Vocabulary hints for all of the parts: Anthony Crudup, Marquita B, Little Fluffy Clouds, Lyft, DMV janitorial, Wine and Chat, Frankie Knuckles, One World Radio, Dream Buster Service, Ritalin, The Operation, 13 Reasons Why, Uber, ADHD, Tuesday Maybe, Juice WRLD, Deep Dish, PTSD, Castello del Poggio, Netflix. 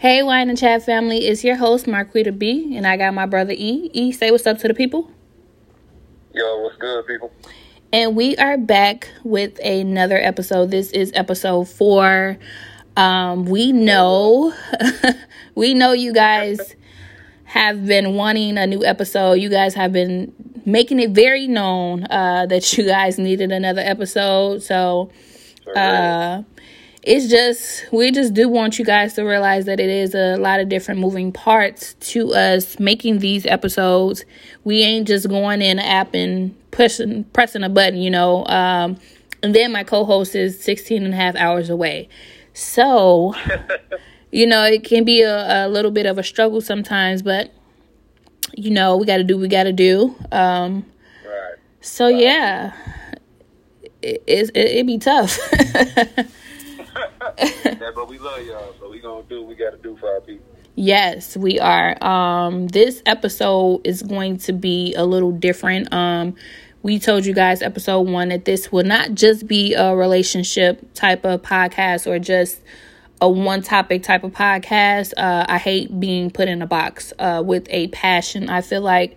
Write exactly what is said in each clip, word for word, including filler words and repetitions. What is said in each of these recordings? Hey, Wine and Chat family, it's your host, Marquita B, and I got my brother E. E, say what's up to the people. Yo, what's good, people? And we are back with another episode. This is episode four. Um, we know, we know you guys have been wanting a new episode. You guys have been making it very known uh, that you guys needed another episode. So, uh It's just, we just do want you guys to realize that it is a lot of different moving parts to us making these episodes. We ain't just going in an app and pushing, pressing a button, you know. Um, and then my co-host is sixteen and a half hours away. So, you know, it can be a, a little bit of a struggle sometimes, but, you know, we got to do what we got to do. Um, right. So, right. yeah, it, it, it be tough. Yeah, but we love y'all, so we gonna do what we gotta do for our people. Yes, we are. Um, this episode is going to be a little different. Um, we told you guys episode one that this will not just be a relationship type of podcast or just a one topic type of podcast. Uh, I hate being put in a box uh, with a passion. I feel like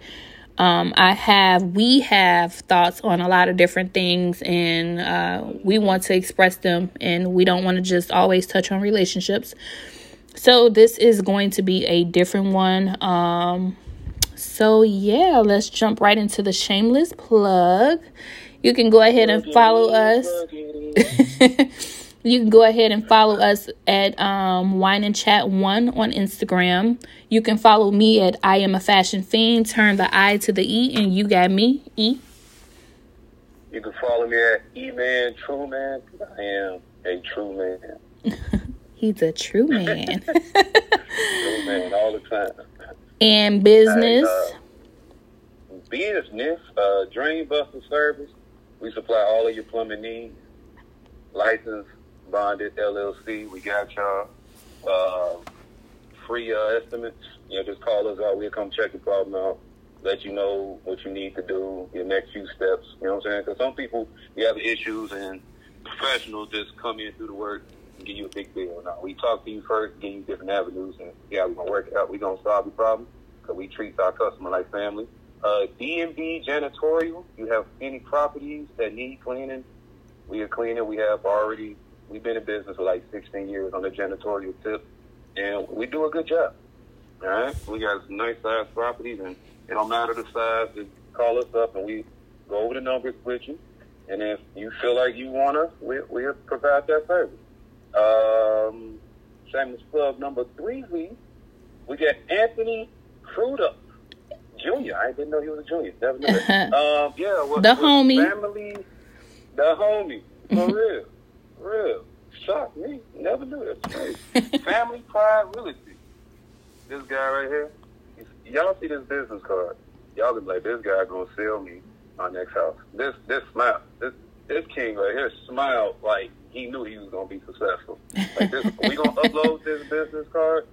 um, I have, we have thoughts on a lot of different things, and uh, we want to express them, and we don't want to just always touch on relationships. So this is going to be a different one. Um, so yeah, let's jump right into the shameless plug. You can go ahead and follow us. You can go ahead and follow us at um, Wine and Chat One on Instagram. You can follow me at I Am a Fashion Fiend. Turn the I to the E, and you got me, E. You can follow me at E Man True Man. I am a true man. He's a true man. True man all the time. And business. And, uh, business. Uh, Dream Buster Service. We supply all of your plumbing needs. License. Bonded L L C, we got y'all. Uh, free uh, estimates. You know, just call us out. We'll come check your problem out, let you know what you need to do, your next few steps. You know what I'm saying? Because some people, you have issues, and professionals just come in through the work and give you a big deal. Now, we talk to you first, give you different avenues, and yeah, we're going to work it out. We're going to solve your problem because we treat our customer like family. Uh, D M V Janitorial, you have any properties that need cleaning, we are cleaning. We have already... We've been in business for like sixteen years on the janitorial tip, and we do a good job. All right? We got nice-sized properties, and it don't matter the size. Just call us up, and we go over the numbers with you. And if you feel like you want us, we, we'll provide that service. Um, Shameless Club number three, we, we got Anthony Crudup, Junior I didn't know he was a junior. Never knew it. Um, yeah, well, the homie. Family, the homie, for real. Real. Shocked me. Never knew that. Right? Family Pride Realty. This guy right here. Y'all see this business card. Y'all be like, this guy gonna sell me my next house. This this smile. This this king right here smiled like he knew he was gonna be successful. Like this, we gonna upload this business card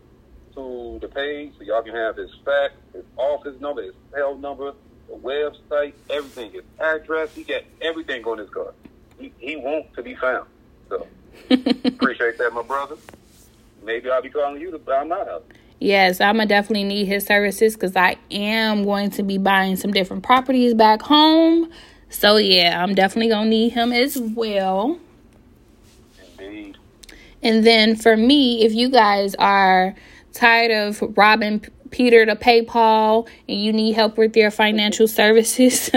to the page so y'all can have his fax, his office number, his cell number, the website, everything, his address. He got everything on this card. He, he wants to be found. So, appreciate that, my brother. Maybe I'll be calling you, but I'm not out. Yes, I'm going to definitely need his services because I am going to be buying some different properties back home. So, yeah, I'm definitely going to need him as well. Indeed. And then for me, if you guys are tired of robbing Peter to pay Paul and you need help with your financial services,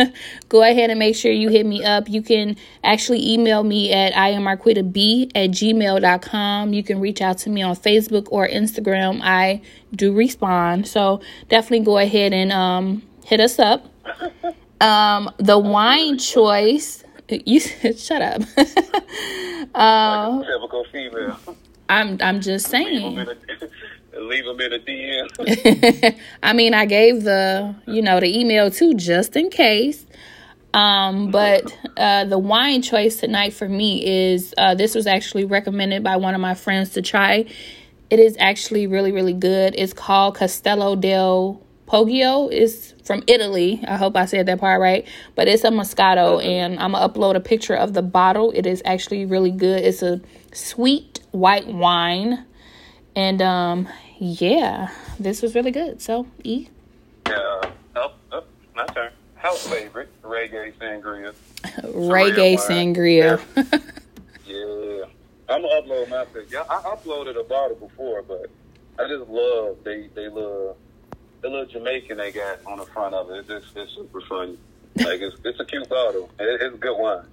go ahead and make sure you hit me up. You can actually email me at I am marquita b at gmail dot com. You can reach out to me on Facebook or Instagram. I do respond. So definitely go ahead and um hit us up. Um the wine choice, you said shut up. Um uh, I'm I'm just saying. Leave them in a D M. I mean, I gave the, you know, the email too, just in case. Um, but uh, the wine choice tonight for me is, uh, this was actually recommended by one of my friends to try. It is actually really, really good. It's called Castello del Poggio. It's from Italy. I hope I said that part right. But it's a Moscato, and I'm going to upload a picture of the bottle. It is actually really good. It's a sweet white wine. And um, yeah, this was really good. So, E. Yeah. Oh, oh, my turn. House favorite, reggae sangria. Reggae sangria. Yeah. I'm gonna upload my pic. Yeah, I uploaded a bottle before, but I just love they they little the little Jamaican they got on the front of it. It's it's super funny. Like it's it's a cute bottle. It, it's a good wine,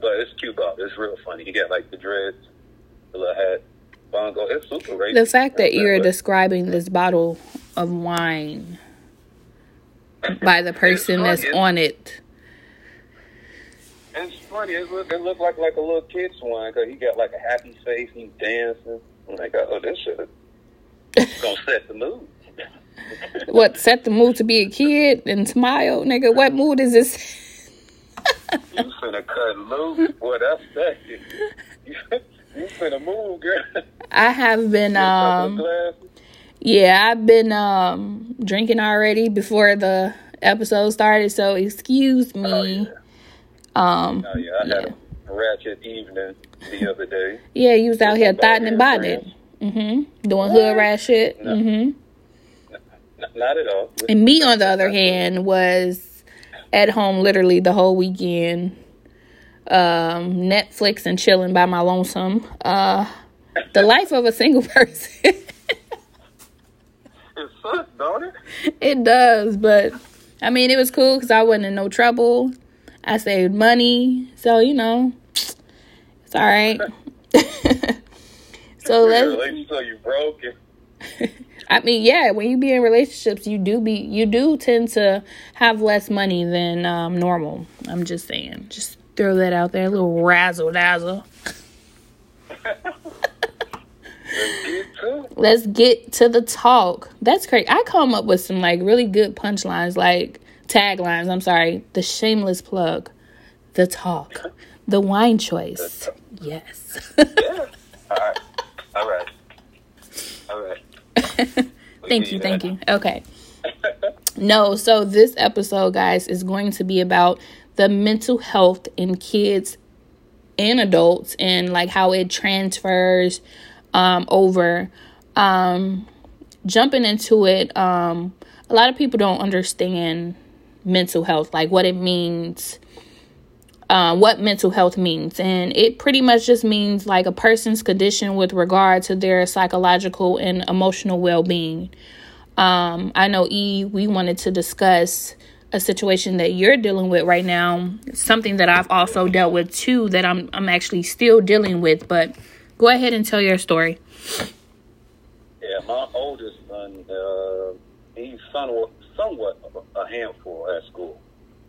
but it's a cute bottle. It's real funny. You got like the dreads, the little hat, bongo. It's super racist. The fact that you're but, describing this bottle of wine by the person that's it's, on it. It's funny. It looked it look like like a little kid's wine because he got like a happy face. He's dancing. I'm like, oh, this shit is gonna set the mood. What, set the mood to be a kid and smile, nigga? What mood is this? You finna cut loose. Boy, that's that. You, you finna move, girl. I have been, um, yeah, I've been um drinking already before the episode started, so excuse me. Oh, yeah. Um, oh, yeah, I yeah. had a ratchet evening the other day. Yeah, you was out here thotting and botting. Mm-hmm. Doing hood rat shit. No. Mm-hmm. Not at all. And me, on the other hand, was at home literally the whole weekend, um, Netflix and chilling by my lonesome. Uh, the life of a single person. It sucks, don't it? It does, but I mean, it was cool because I wasn't in no trouble. I saved money, so you know, it's all right. So let's. So you broke it. I mean, yeah, when you be in relationships, you do be you do tend to have less money than um, normal. I'm just saying. Just throw that out there. A little razzle-dazzle. Let's, Let's get to the talk. That's crazy. I come up with some, like, really good punchlines, like taglines. I'm sorry. The shameless plug. The talk. The wine choice. The yes. Yeah. All right. All right. All right. Thank you, thank you. Okay. No, so this episode, guys, is going to be about the mental health in kids and adults and like how it transfers um, over. Um, jumping into it, um, a lot of people don't understand mental health, like what it means, uh, what mental health means. And it pretty much just means like a person's condition with regard to their psychological and emotional well-being. Um, I know, E, we wanted to discuss a situation that you're dealing with right now, something that I've also dealt with too, that I'm I'm actually still dealing with, but go ahead and tell your story. Yeah, my oldest son, uh, he's somewhat, somewhat a handful at school.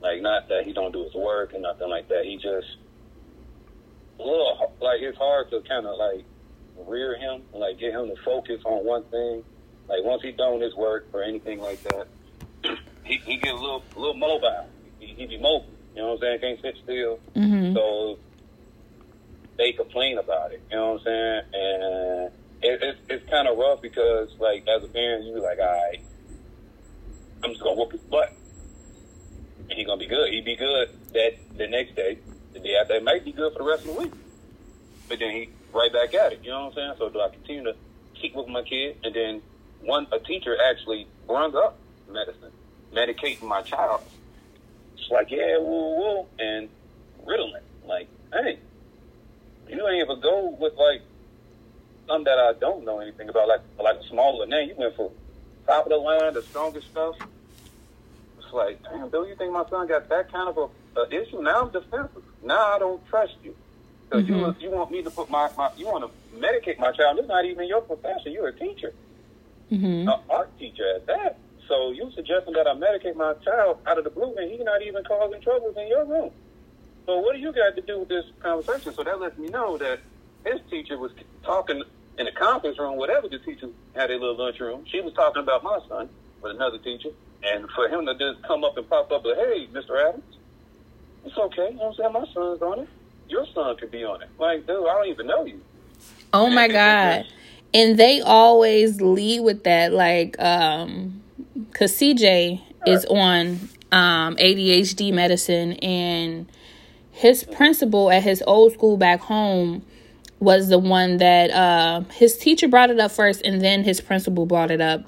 Like, not that he don't do his work and nothing like that. He just, ugh, like, it's hard to kind of, like, rear him, like, get him to focus on one thing. Like, once he done his work or anything like that, he, he get a little little mobile. He, he be mobile, you know what I'm saying? Can't sit still. Mm-hmm. So they complain about it, you know what I'm saying? And it, it's, it's kind of rough because, like, as a parent, you be like, all right, I'm just going to whoop his butt. He's going to be good. He'd be good that the next day. The day after, it might be good for the rest of the week. But then he right back at it. You know what I'm saying? So do I continue to keep with my kid? And then one a teacher actually brung up medicine, medicating my child. She's like, yeah, woo, woo, and Ritalin. Like, hey, you ain't ever go with, like, something that I don't know anything about, like, like a smaller name. You went for top of the line, the strongest stuff. Like, damn, do you think my son got that kind of a, a issue? Now I'm defensive. Now I don't trust you. So mm-hmm. you you want me to put my, my you want to medicate my child? It's not even your profession. You're a teacher, mm-hmm. an art teacher at that. So you suggesting that I medicate my child out of the blue, and he's not even causing troubles in your room. So what do you got to do with this conversation? So that lets me know that his teacher was talking in the conference room, whatever the teacher had a little lunchroom. She was talking about my son with another teacher. And for him to just come up and pop up like, hey, Mister Adams, it's okay. You know what I'm saying? My son's on it. Your son could be on it. Like, dude, I don't even know you. Oh, my God. And they always lead with that. Like, um, because C J is on um, A D H D medicine. And his principal at his old school back home was the one that uh, his teacher brought it up first, and then his principal brought it up.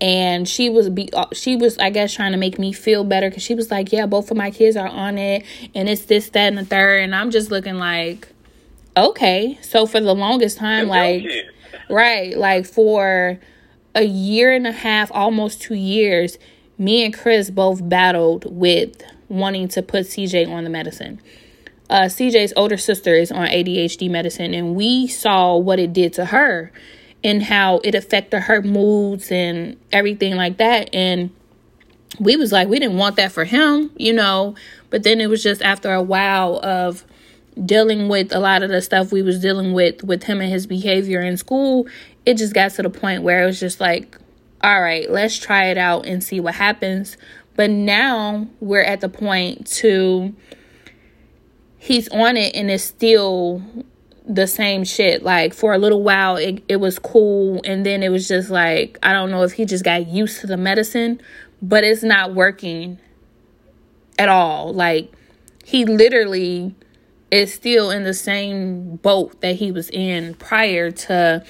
And she was, be, she was, I guess, trying to make me feel better, because she was like, yeah, both of my kids are on it, and it's this, that, and the third. And I'm just looking like, okay. So for the longest time, it's like, right, like for a year and a half, almost two years, me and Chris both battled with wanting to put C J on the medicine. Uh, C J's older sister is on A D H D medicine, and we saw what it did to her and how it affected her moods and everything like that. And we was like, we didn't want that for him, you know. But then it was just after a while of dealing with a lot of the stuff we was dealing with with him and his behavior in school, it just got to the point where it was just like, all right, let's try it out and see what happens. But now we're at the point to... he's on it and it's still the same shit. Like, for a little while, it, it was cool. And then it was just like, I don't know if he just got used to the medicine, but it's not working at all. Like, he literally is still in the same boat that he was in prior to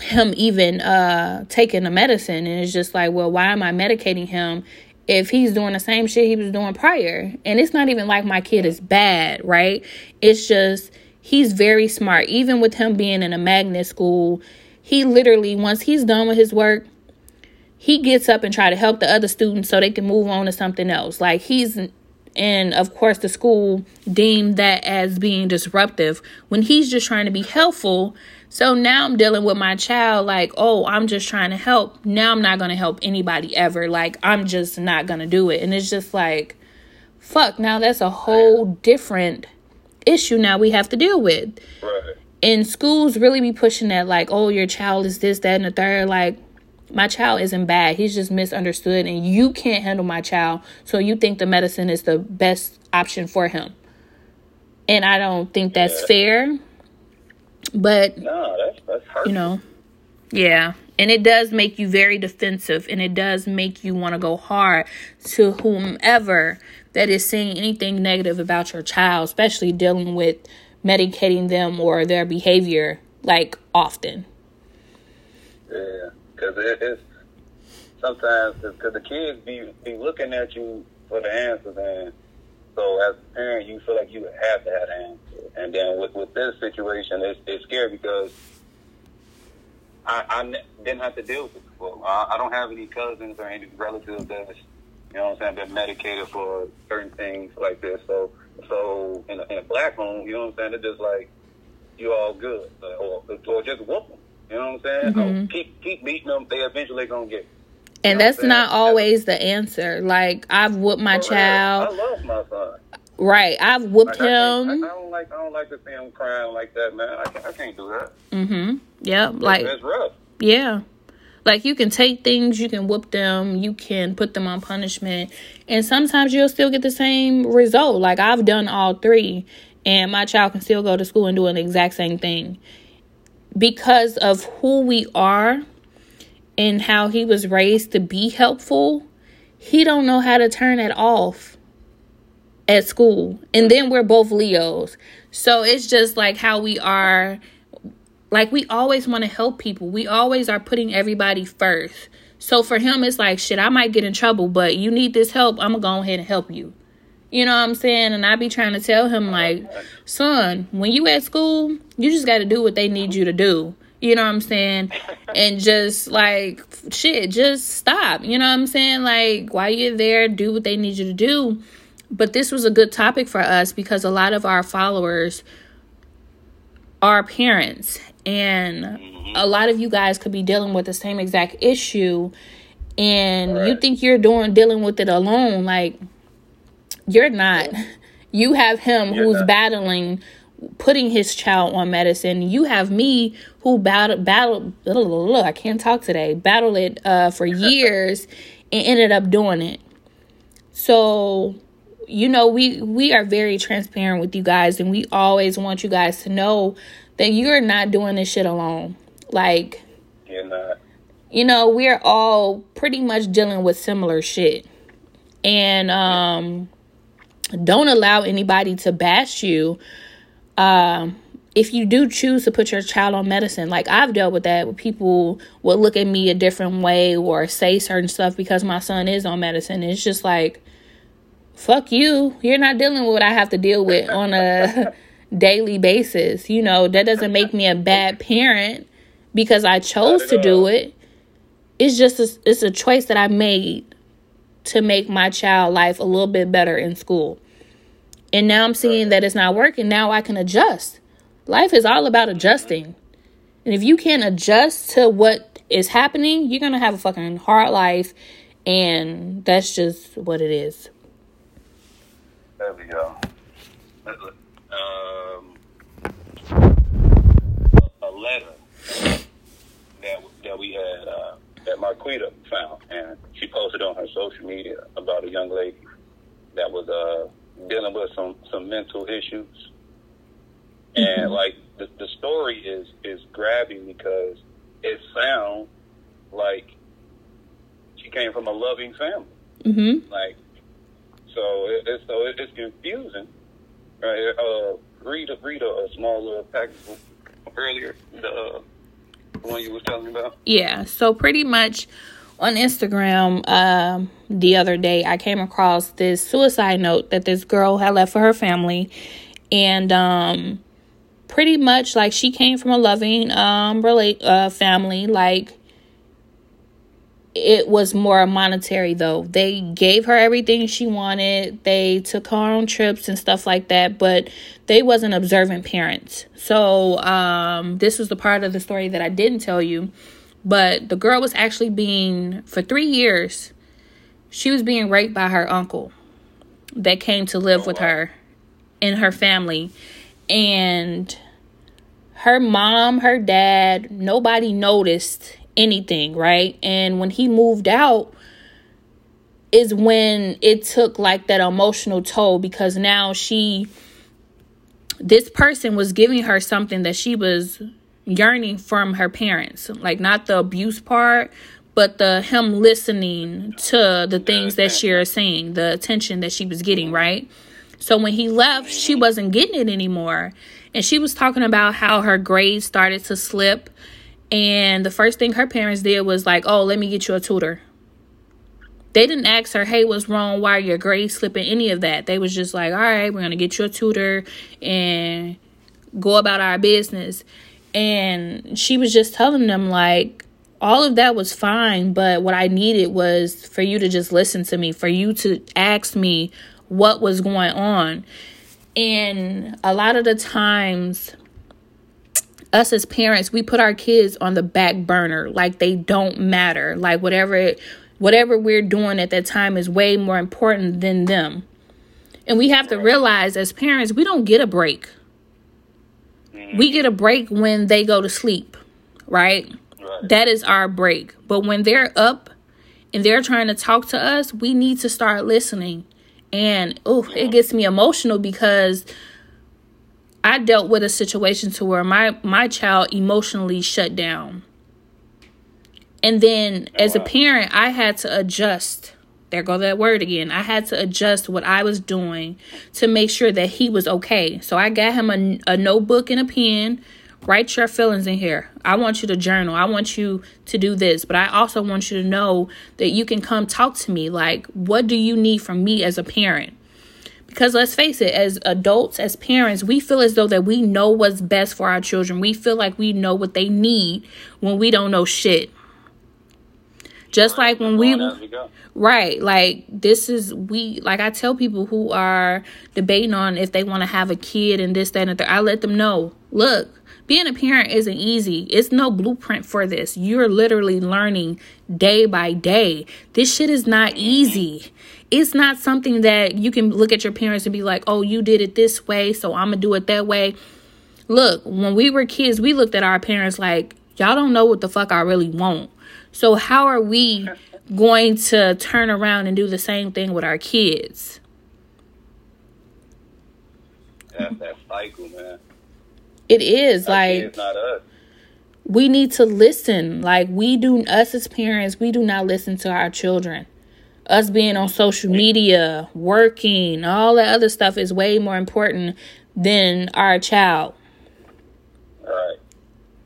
him even uh, taking the medicine. And it's just like, well, why am I medicating him if he's doing the same shit he was doing prior? And it's not even like my kid is bad, right? It's just, he's very smart. Even with him being in a magnet school, he literally, once he's done with his work, he gets up and try to help the other students so they can move on to something else. Like, he's, and of course the school deemed that as being disruptive when he's just trying to be helpful. So now I'm dealing with my child like, oh, I'm just trying to help. Now I'm not going to help anybody ever. Like, I'm just not going to do it. And it's just like, fuck, now that's a whole different issue now we have to deal with. Right. And schools really be pushing that like, oh, your child is this, that, and the third. Like, my child isn't bad. He's just misunderstood, and you can't handle my child. So you think the medicine is the best option for him. And I don't think that's yeah. fair. But, no, that's, that's hard. You know, yeah. And it does make you very defensive, and it does make you want to go hard to whomever that is saying anything negative about your child, especially dealing with medicating them or their behavior, like, often. Yeah, because it is sometimes, because the kids be, be looking at you for the answers, and so as a parent, you feel like you have to have an answer. And then with, with this situation, it's, it's scary because I, I didn't have to deal with it before. I, I don't have any cousins or any relatives that, you know what I'm saying, been medicated for certain things like this. So so in a, in a black home, you know what I'm saying, they're just like, you all good. Or, or just whoop them. You know what I'm saying? Mm-hmm. So keep, keep beating them. They eventually going to get it. And you know that's not always the answer. Like, I've whooped my right. child. I love my son. Right. I've whooped like, him. I, I, I don't like I don't like to see him crying like that, man. I can't, I can't do that. Mm-hmm. Yeah. Like, that's rough. Yeah. Like, you can take things. You can whoop them. You can put them on punishment. And sometimes you'll still get the same result. Like, I've done all three. And my child can still go to school and do an exact same thing. Because of who we are and how he was raised to be helpful, he don't know how to turn it off at school. And then we're both Leos. So it's just like how we are. Like, we always want to help people. We always are putting everybody first. So for him, it's like, shit, I might get in trouble, but you need this help. I'm going to go ahead and help you. You know what I'm saying? And I be trying to tell him, like, son, when you at school, you just got to do what they need you to do. You know what I'm saying? And just like, shit, just stop. You know what I'm saying? Like, while you're there, do what they need you to do. But this was a good topic for us because a lot of our followers are parents. And a lot of you guys could be dealing with the same exact issue. And right. you think you're doing dealing with it alone. Like, you're not. You have him you're who's not. battling putting his child on medicine. You have me who battled, battled blah, blah, blah, blah, I can't talk today, battled it uh, for years and ended up doing it. So, you know, we, we are very transparent with you guys, and we always want you guys to know that you're not doing this shit alone. Like, you're not. You know, we're all pretty much dealing with similar shit. And um, don't allow anybody to bash you. Um, if you do choose to put your child on medicine, like I've dealt with that, where people will look at me a different way or say certain stuff because my son is on medicine. It's just like, fuck you. You're not dealing with what I have to deal with on a daily basis. You know, that doesn't make me a bad parent because I chose to do it. It's just a, it's a choice that I made to make my child life a little bit better in school. And now I'm seeing that it's not working. Now I can adjust. Life is all about adjusting. And if you can't adjust to what is happening, you're going to have a fucking hard life. And that's just what it is. There we go. Um, a letter that, that we had, uh, that Marquita found, and she posted on her social media about a young lady that was uh, dealing with some, some mental issues. And, like, the, the story is, is grabbing because it sounds like she came from a loving family. Mm-hmm. Like, so, it, it, so it, it's confusing. Right? Uh, read a, read a, a small little package earlier, the uh, one you were telling me about. Yeah, so pretty much on Instagram um, the other day, I came across this suicide note that this girl had left for her family. And, um... pretty much, like, she came from a loving um relate uh family. Like, it was more monetary, though. They gave her everything she wanted. They took her on trips and stuff like that, but they wasn't observant parents. So um this was the part of the story that I didn't tell you, but the girl was actually being, for three years, she was being raped by her uncle that came to live with her and her family. And her mom, her dad, nobody noticed anything, right? And when he moved out is when it took, like, that emotional toll, because now she, this person was giving her something that she was yearning from her parents. Like, not the abuse part, but the him listening to the things that she was saying, the attention that she was getting, right? So when he left, she wasn't getting it anymore. And she was talking about how her grades started to slip. And the first thing her parents did was like, oh, let me get you a tutor. They didn't ask her, hey, what's wrong? Why are your grades slipping? Any of that. They was just like, all right, we're going to get you a tutor and go about our business. And she was just telling them, like, all of that was fine. But what I needed was for you to just listen to me, for you to ask me what was going on. And a lot of the times, us as parents, we put our kids on the back burner, like they don't matter, like whatever whatever we're doing at that time is way more important than them. And we have to realize, as parents, we don't get a break. We get a break when they go to sleep, right? That is our break. But when they're up and they're trying to talk to us, we need to start listening. And, oh, it gets me emotional because I dealt with a situation to where my, my child emotionally shut down. And then as a parent, I had to adjust. There go that word again. I had to adjust what I was doing to make sure that he was okay. So I got him a, a notebook and a pen. Write your feelings in here. I want you to journal. I want you to do this. But I also want you to know that you can come talk to me. Like, what do you need from me as a parent? Because let's face it, as adults, as parents, we feel as though that we know what's best for our children. We feel like we know what they need when we don't know shit. Just like when we, right, like this is, we, like I tell people who are debating on if they want to have a kid and this, that, and the other, I let them know, look, being a parent isn't easy. It's no blueprint for this. You're literally learning day by day. This shit is not easy. It's not something that you can look at your parents and be like, oh, you did it this way, so I'm going to do it that way. Look, when we were kids, we looked at our parents like, y'all don't know what the fuck I really want. So how are we going to turn around and do the same thing with our kids? That's that cycle, man. It is. Our, like, kids, not us. We need to listen. Like, we do, us as parents, we do not listen to our children. Us being on social media, working, all that other stuff is way more important than our child. right.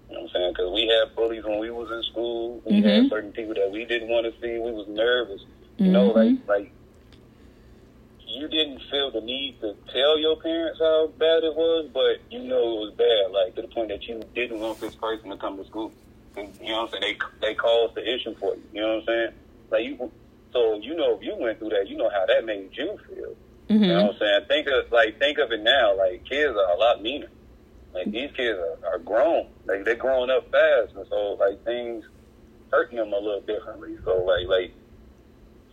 You know what I'm saying? Because we had bullies when we was in school. We mm-hmm. had certain people that we didn't want to see. We was nervous. You mm-hmm. know, like, like you didn't feel the need to tell your parents how bad it was, but you know it was bad, like, to the point that you didn't want this person to come to school. And, you know what I'm saying? They, they caused the issue for you. You know what I'm saying? Like, you, so, you know, if you went through that, you know how that made you feel. Mm-hmm. You know what I'm saying? Think of, like, think of it now. Like, kids are a lot meaner. Like, these kids are, are grown. Like, they're growing up fast, and so, like, things hurting them a little differently. So, like, like,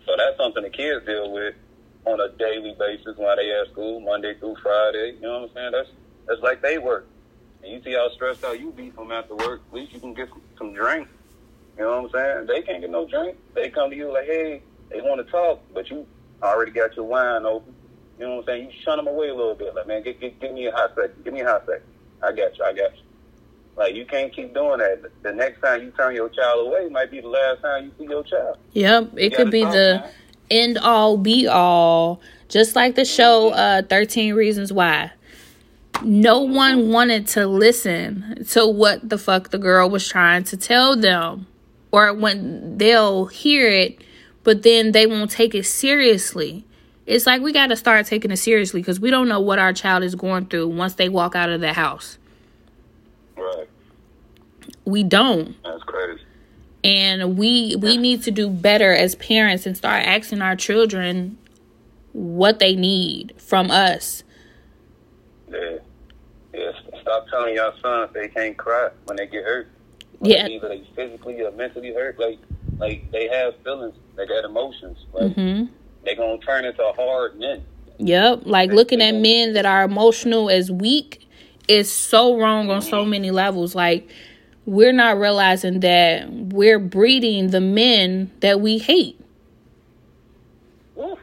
so that's something the kids deal with on a daily basis while they at school, Monday through Friday. You know what I'm saying? That's that's like they work. And you see how stressed out you be from after work. At least you can get some, some drink. You know what I'm saying? They can't get no drink. They come to you like, hey, they want to talk, but you already got your wine open. You know what I'm saying? You shun them away a little bit. Like, man, get, get, give me a hot second. Give me a hot second. I got you. I got you. Like, you can't keep doing that. The next time you turn your child away might be the last time you see your child. Yep. It could be the end all, be all. Just like the show uh, thirteen Reasons Why. No one wanted to listen to what the fuck the girl was trying to tell them. Or when they'll hear it, but then they won't take it seriously. It's like we got to start taking it seriously, because we don't know what our child is going through once they walk out of the house. Right. We don't. That's crazy. And we we yeah. need to do better as parents and start asking our children what they need from us. Yeah. Yeah. Stop telling your sons they can't cry when they get hurt. When yeah. They either they physically or mentally hurt. Like, like they have feelings. They got emotions. Like, mm-hmm. They're going to turn into hard men. Yep. Like, looking at men that are emotional as weak is so wrong on so many levels. Like, we're not realizing that we're breeding the men that we hate. Yeah.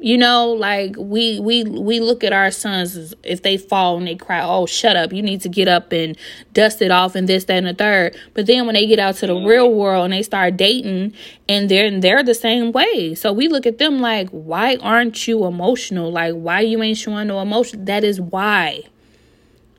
You know, like, we, we, we look at our sons, if they fall and they cry, oh, shut up, you need to get up and dust it off and this, that, and the third. But then when they get out to the real world and they start dating, and they're, and they're the same way. So we look at them like, why aren't you emotional? Like, why you ain't showing no emotion? That is why.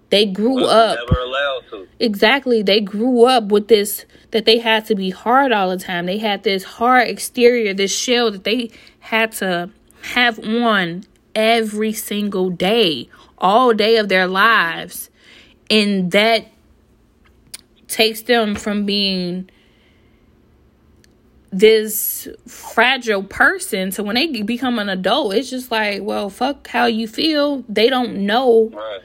They grew up. Never allowed to. Exactly. They grew up with this, that they had to be hard all the time. They had this hard exterior, this shell that they had to have on every single day, all day of their lives. And that takes them from being this fragile person to when they become an adult, it's just like, well, fuck how you feel. They don't know. Right.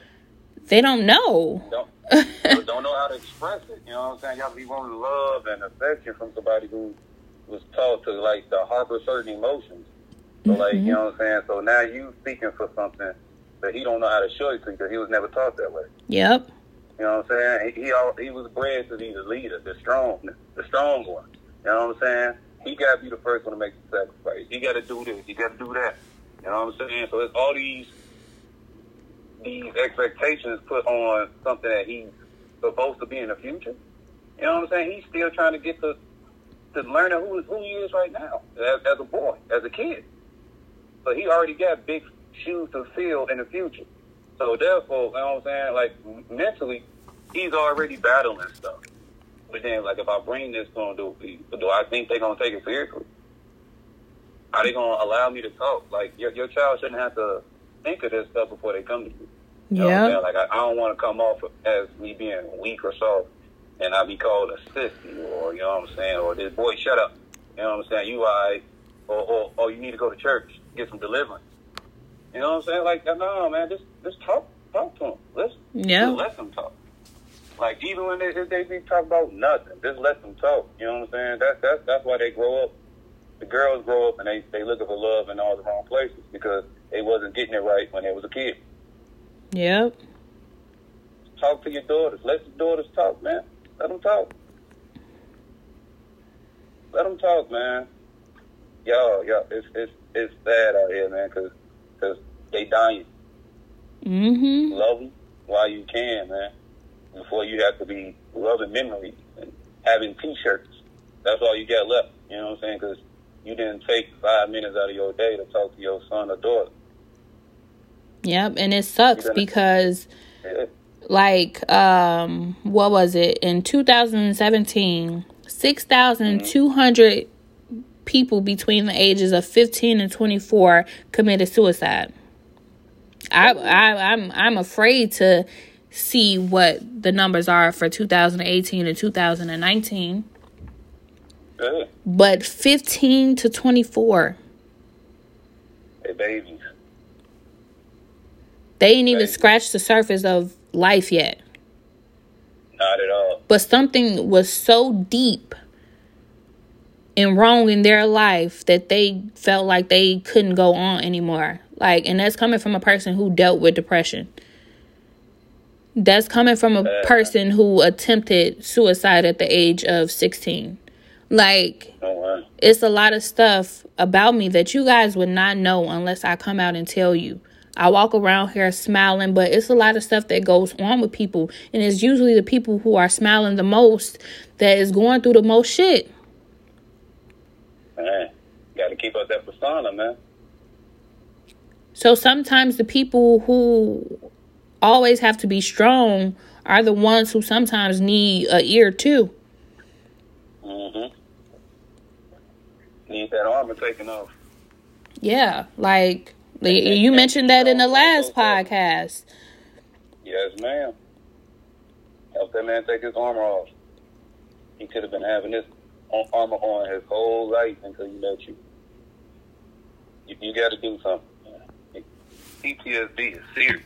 They don't know. Don't, don't know how to express it. You know what I'm saying? Y'all be wanting love and affection from somebody who was taught to, like, to harbor certain emotions. So, like, mm-hmm. you know what I'm saying? So now you speaking for something that he don't know how to show you to, because he was never taught that way. Yep. You know what I'm saying? He he, all, he was bred to be the leader, the strong, the strong one. You know what I'm saying? He got to be the first one to make the sacrifice. He got to do this. He got to do that. You know what I'm saying? So it's all these these expectations put on something that he's supposed to be in the future. You know what I'm saying? He's still trying to get to to learning who who he is right now as, as a boy, as a kid. So he already got big shoes to fill in the future. So therefore, you know what I'm saying, like, mentally, he's already battling stuff. But then, like, if I bring this to do, do I think they're going to take it seriously? Are they going to allow me to talk? Like, your, your child shouldn't have to think of this stuff before they come to you. You know yep. what I'm saying? Like, I, I don't want to come off as me being weak or soft, and I be called a sissy, or, you know what I'm saying, or this boy, shut up. You know what I'm saying? You all right. Or, or, or you need to go to church. Get some deliverance. You know what I'm saying? Like, no, man, just just talk, talk to them. Listen, yeah. Just let them talk. Like, even when they if they be talking about nothing, just let them talk. You know what I'm saying? That's that's that's why they grow up. The girls grow up and they they looking for love in all the wrong places, because they wasn't getting it right when they was a kid. Yep. Talk to your daughters. Let your daughters talk, man. Let them talk. Let them talk, man. Y'all, y'all, it's it's it's sad out here, man, because cause they dying. Mm-hmm. Love them while you can, man, before you have to be loving memories and having T-shirts. That's all you got left, you know what I'm saying, because you didn't take five minutes out of your day to talk to your son or daughter. Yep, and it sucks because yeah. like, um, what was it? In two thousand seventeen, six thousand two hundred people between the ages of fifteen and twenty-four committed suicide. I, I, I'm, I'm afraid to see what the numbers are for two thousand eighteen and two thousand nineteen. Yeah. But fifteen to twenty-four. Hey, babies. They ain't even babies. Scratched the surface of life yet. Not at all. But something was so deep and wrong in their life that they felt like they couldn't go on anymore. Like, and that's coming from a person who dealt with depression. That's coming from a person who attempted suicide at the age of sixteen. Like, oh, wow. It's a lot of stuff about me that you guys would not know unless I come out and tell you. I walk around here smiling, but it's a lot of stuff that goes on with people. And it's usually the people who are smiling the most that is going through the most shit. Man, got to keep up that persona, man. So sometimes the people who always have to be strong are the ones who sometimes need an ear, too. Mm-hmm. Need that armor taken off. Yeah, like, you mentioned that in the last podcast. Yes, ma'am. Help that man take his armor off. He could have been having this armor on his whole life until you met you. You, you got to do something. P T S D is serious.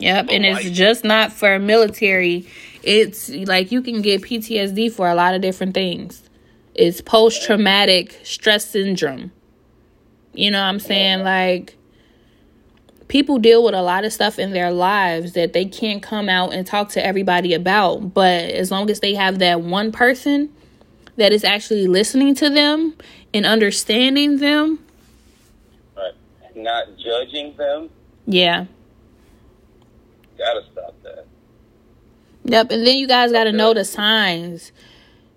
Yep, and it's just not for military. It's like you can get P T S D for a lot of different things. It's post-traumatic stress syndrome. You know what I'm saying? Like, people deal with a lot of stuff in their lives that they can't come out and talk to everybody about. But as long as they have that one person that is actually listening to them and understanding them. Right. Not judging them. Yeah. Gotta stop that. Yep, and then you guys gotta know the signs.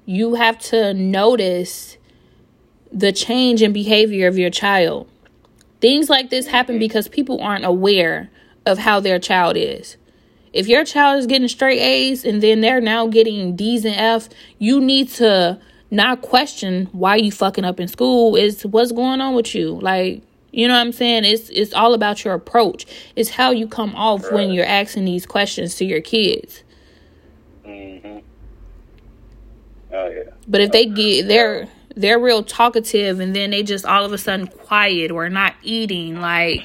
You have to notice the change in behavior of your child. Things like this happen because people aren't aware of how their child is. If your child is getting straight A's and then they're now getting D's and F's, you need to not question why you fucking up in school. It's what's going on with you. Like, you know what I'm saying? It's it's all about your approach. It's how you come off right. When you're asking these questions to your kids. Mm-hmm. Oh, yeah. But if they get, they're, they're real talkative and then they just all of a sudden quiet or not eating, like...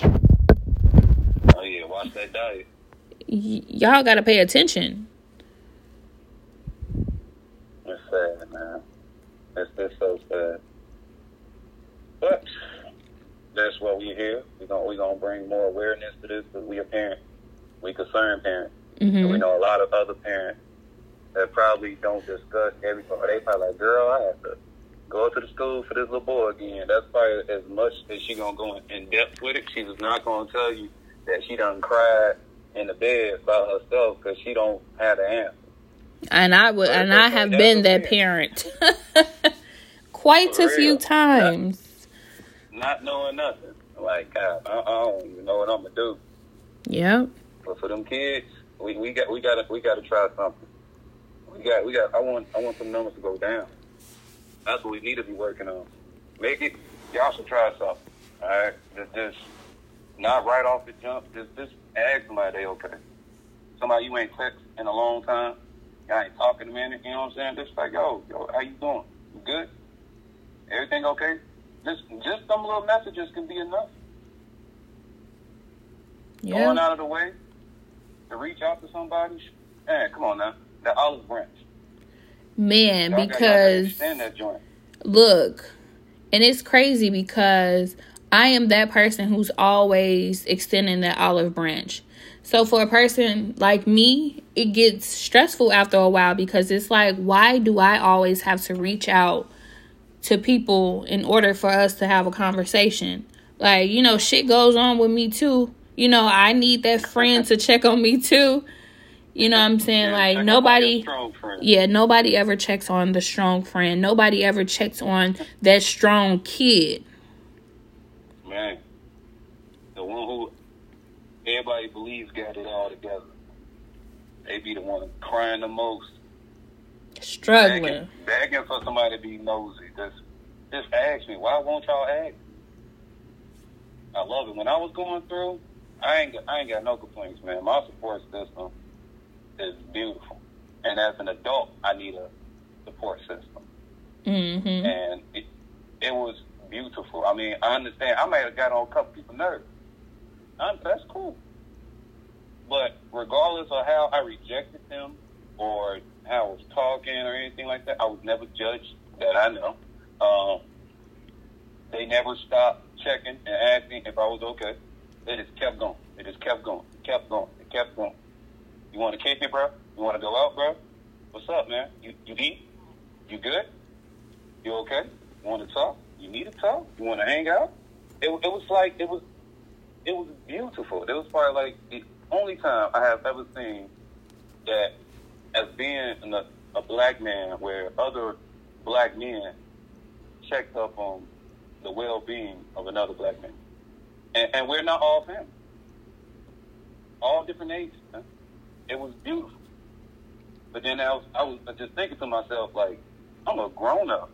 Oh, yeah, watch that diet. Y- y'all got to pay attention. It's sad, man. It's, it's so sad. But... that's why we're here. We're going we gonna bring more awareness to this because we a parent. We concerned parents. Mm-hmm. And we know a lot of other parents that probably don't discuss everything. They probably like, girl, I have to go to the school for this little boy again. That's probably as much as she going to go in depth with it. She's not going to tell you that she done cried in the bed by herself because she don't have the answer. And I, would, and I have been that parent. Quite for a real. Few times. Not knowing nothing. Like, God, I, I don't even know what I'm going to do. Yeah. But for them kids, we, we got we got to we got to try something. We got we got I want I want some numbers to go down. That's what we need to be working on. Make it y'all should try something. All right? Just, just not right off the jump. Just just ask somebody they okay. Somebody you ain't text in a long time. Y'all ain't talking a minute, you know what I'm saying? Just like, yo, yo, how you doing? You good? Everything okay? Just, just some little messages can be enough. Yeah. Going out of the way to reach out to somebody. Man, come on now. The olive branch. Man, y'all because... Got, that joint. Look, and it's crazy because I am that person who's always extending that olive branch. So for a person like me, it gets stressful after a while because it's like, why do I always have to reach out to people in order for us to have a conversation? Like, you know, shit goes on with me too. You know, I need that friend to check on me too. You know what I'm saying? Like, nobody, yeah, nobody ever checks on the strong friend. Nobody ever checks on that strong kid. Man, the one who everybody believes got it all together. They be the ones crying the most. Struggling. Begging, begging for somebody to be nosy. Just, just ask me. Why won't y'all ask? I love it. When I was going through, I ain't, I ain't got no complaints, man. My support system is beautiful. And as an adult, I need a support system. Mm-hmm. And it, it was beautiful. I mean, I understand. I might have got on a couple people's nerves. I'm, that's cool. But regardless of how I rejected them or how I was talking or anything like that, I was never judged that I know. Um, they never stopped checking and asking if I was okay. They just kept going. They just kept going. They kept going. They kept going. You want to kick it, bro? You want to go out, bro? What's up, man? You, you eat? You good? You okay? You want to talk? You need to talk? You want to hang out? It, it was like, it was, it was beautiful. It was probably like the only time I have ever seen that as being a, a black man where other black men checked up on the well-being of another black man. And, and we're not all family. All different ages, man. It was beautiful. But then I was, I was just thinking to myself, like, I'm a grown-up.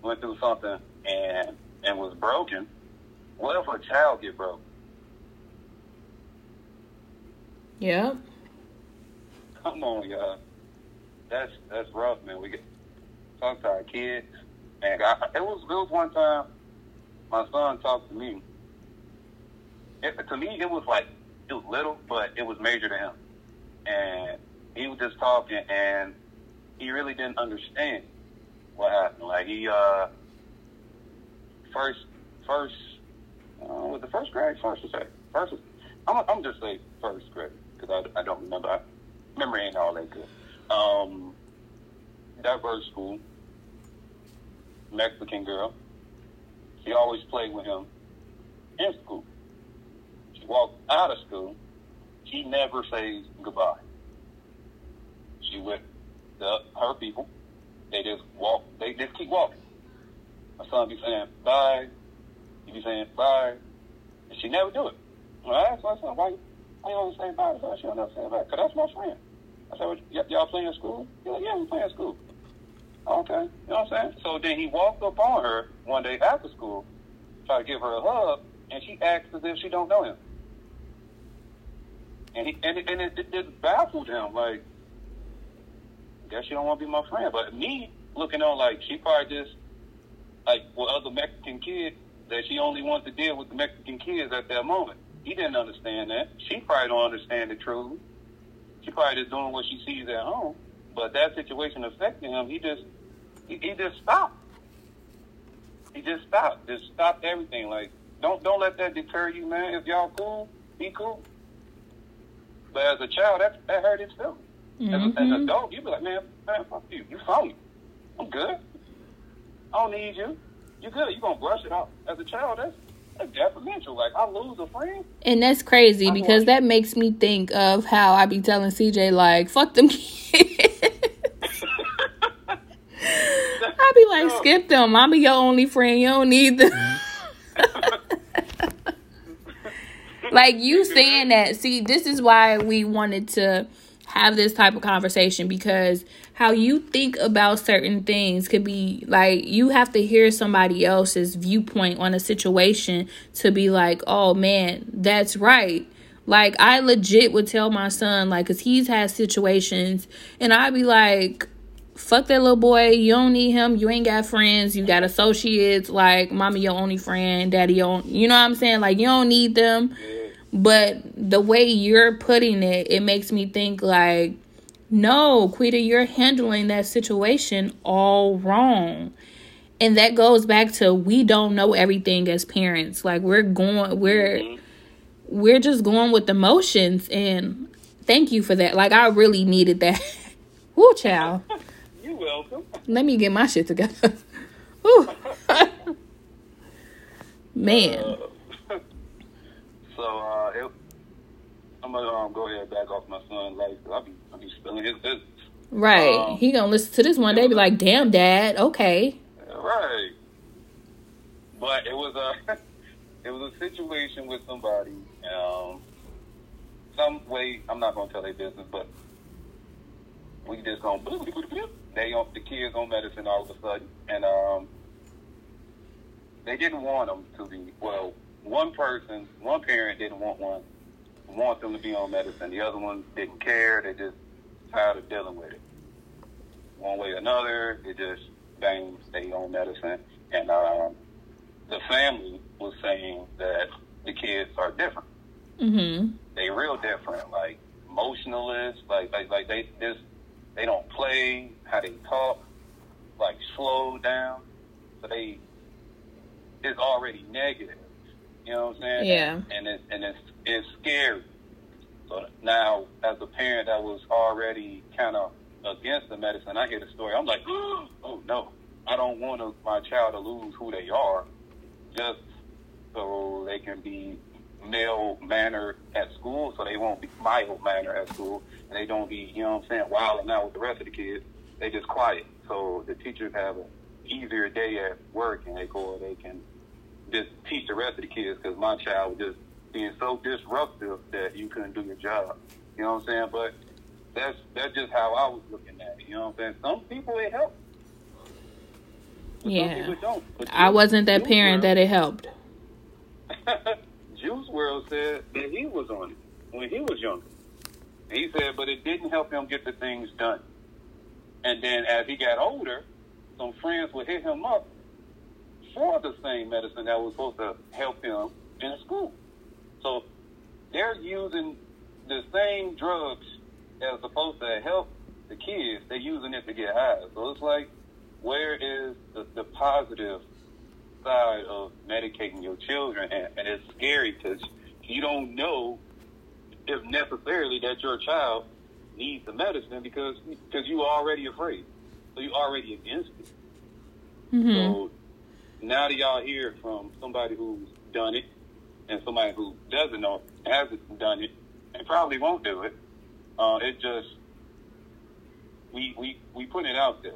Went through something and and was broken. What if a child get broke? Yeah. Come on, y'all. That's that's rough, man. We get talk to our kids, and I, it was it was one time my son talked to me. It, to me, it was like it was little, but it was major to him, and he was just talking, and he really didn't understand what happened. Like he uh first first. Uh, was the first grade? First or second? First or, I'm, I'm just say first grade because I, I don't remember. I, memory ain't all that good. Um, diverse school. Mexican girl. She always played with him in school. She walked out of school. She never says goodbye. She with the, her people. They just walk. They just keep walking. My son be saying bye. You be saying bye, and she never do it. Well, I asked my son, why you always saying bye? So she don't never say bye. Because that's my friend. I said, well, y- y'all playing school? He's like, yeah, we playing school. Okay, you know what I'm saying? So then he walked up on her one day after school, tried to give her a hug, and she acts as if she don't know him. And he and, it, and it, it just baffled him. Like, I guess she don't want to be my friend. But me looking on, like, she probably just, like, with other Mexican kids, that she only wanted to deal with the Mexican kids at that moment. He didn't understand that. She probably don't understand the truth. She probably just doing what she sees at home. But that situation affected him. He just, he, he just stopped. He just stopped. Just stopped everything. Like, don't don't let that deter you, man. If y'all cool, be cool. But as a child, that that hurt his feelings. Mm-hmm. As, as an adult, you be like, man, man, fuck you. You found me. I'm good. I don't need you. You good. You're going to brush it off. As a child, that's, that's detrimental. Like, I lose a friend. And that's crazy because that makes me think of how I be telling C J, like, fuck them kids. I be like, skip them. I'm your only friend. You don't need them. Like, you saying that. See, this is why we wanted to have this type of conversation, because how you think about certain things could be like, you have to hear somebody else's viewpoint on a situation to be like, oh man, that's right. Like, I legit would tell my son, like, because he's had situations, and I'd be like, fuck that little boy. You don't need him. You ain't got friends. You got associates. Like, mama your only friend, daddy your only, you know what I'm saying? Like, you don't need them. But the way you're putting it, it makes me think like, no, Quita, you're handling that situation all wrong. And that goes back to, we don't know everything as parents. Like, we're going, we're, we're just going with emotions. And thank you for that. Like, I really needed that. Woo, child. You're welcome. Let me get my shit together. Woo. Man. Uh. So uh, it, I'm gonna um, go ahead and back off my son's life. I'll be, I'll be spilling his business. Right, um, he gonna listen to this one day, be like, "Damn, Dad, okay." Right, but it was a it was a situation with somebody. Um, some way, I'm not going to tell their business, but we just going, they on, the kids on medicine all of a sudden, and um, they didn't want them to be, well, one person, one parent didn't want one, want them to be on medicine. The other one didn't care. They just tired of dealing with it. One way or another, it just bang, stay on medicine. And um, the family was saying that the kids are different. Mm-hmm. They real different, like emotionalist, like like like they just they don't play, how they talk, like slow down. So they it's already negative. You know what I'm saying? Yeah. And it's and it's it's scary. So now, as a parent that was already kind of against the medicine, I hear the story. I'm like, oh no, I don't want to, my child to lose who they are, just so they can be mild mannered at school, so they won't be mild mannered at school, and they don't be, you know what I'm saying, wilding out with the rest of the kids. They just quiet, so the teachers have an easier day at work, and they go, they can just teach the rest of the kids, because my child was just being so disruptive that you couldn't do your job. You know what I'm saying? But that's that's just how I was looking at it. You know what I'm saying? Some people it helped. But yeah. Some people don't. But I wasn't that Juice parent WRLD, that it helped. Juice WRLD said that he was on it when he was younger. He said, but it didn't help him get the things done. And then as he got older, some friends would hit him up for the same medicine that was supposed to help him in school. So they're using the same drugs that are supposed to help the kids. They're using it to get high. So it's like, where is the, the positive side of medicating your children? And, and it's scary because you don't know if necessarily that your child needs the medicine because because you're already afraid. So you're already against it. Mm-hmm. So now that y'all hear from somebody who's done it, and somebody who doesn't know, hasn't done it, and probably won't do it, uh, it just, we we we put it out there.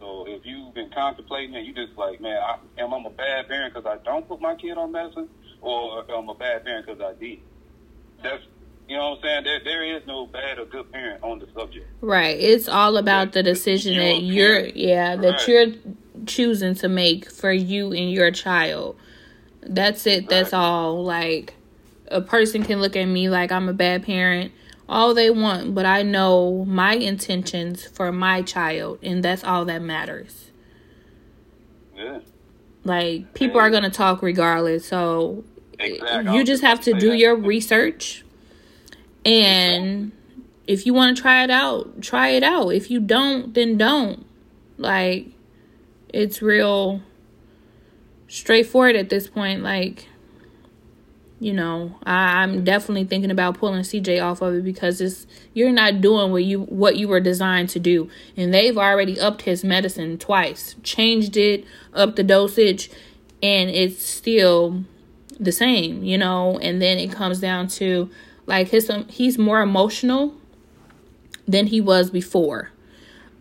So if you've been contemplating and you just like, man, I, am I a bad parent because I don't put my kid on medicine, or am I a bad parent because I did? That's, you know what I'm saying? There, there is no bad or good parent on the subject. Right. It's all about the decision you're that you're, yeah, that right. you're choosing to make for you and your child. That's it. That's all. Like, a person can look at me like I'm a bad parent all they want, but I know my intentions for my child, and that's all that matters. Yeah. Like, people yeah. are going to talk regardless. So exactly. you just have to do your research. And if you want to try it out, try it out. If you don't, then don't. Like, it's real straightforward at this point. Like, you know, I, I'm definitely thinking about pulling C J off of it because it's you're not doing what you what you were designed to do, and they've already upped his medicine twice, changed it, upped the dosage, and it's still the same, you know. And then it comes down to like his um, he's more emotional than he was before.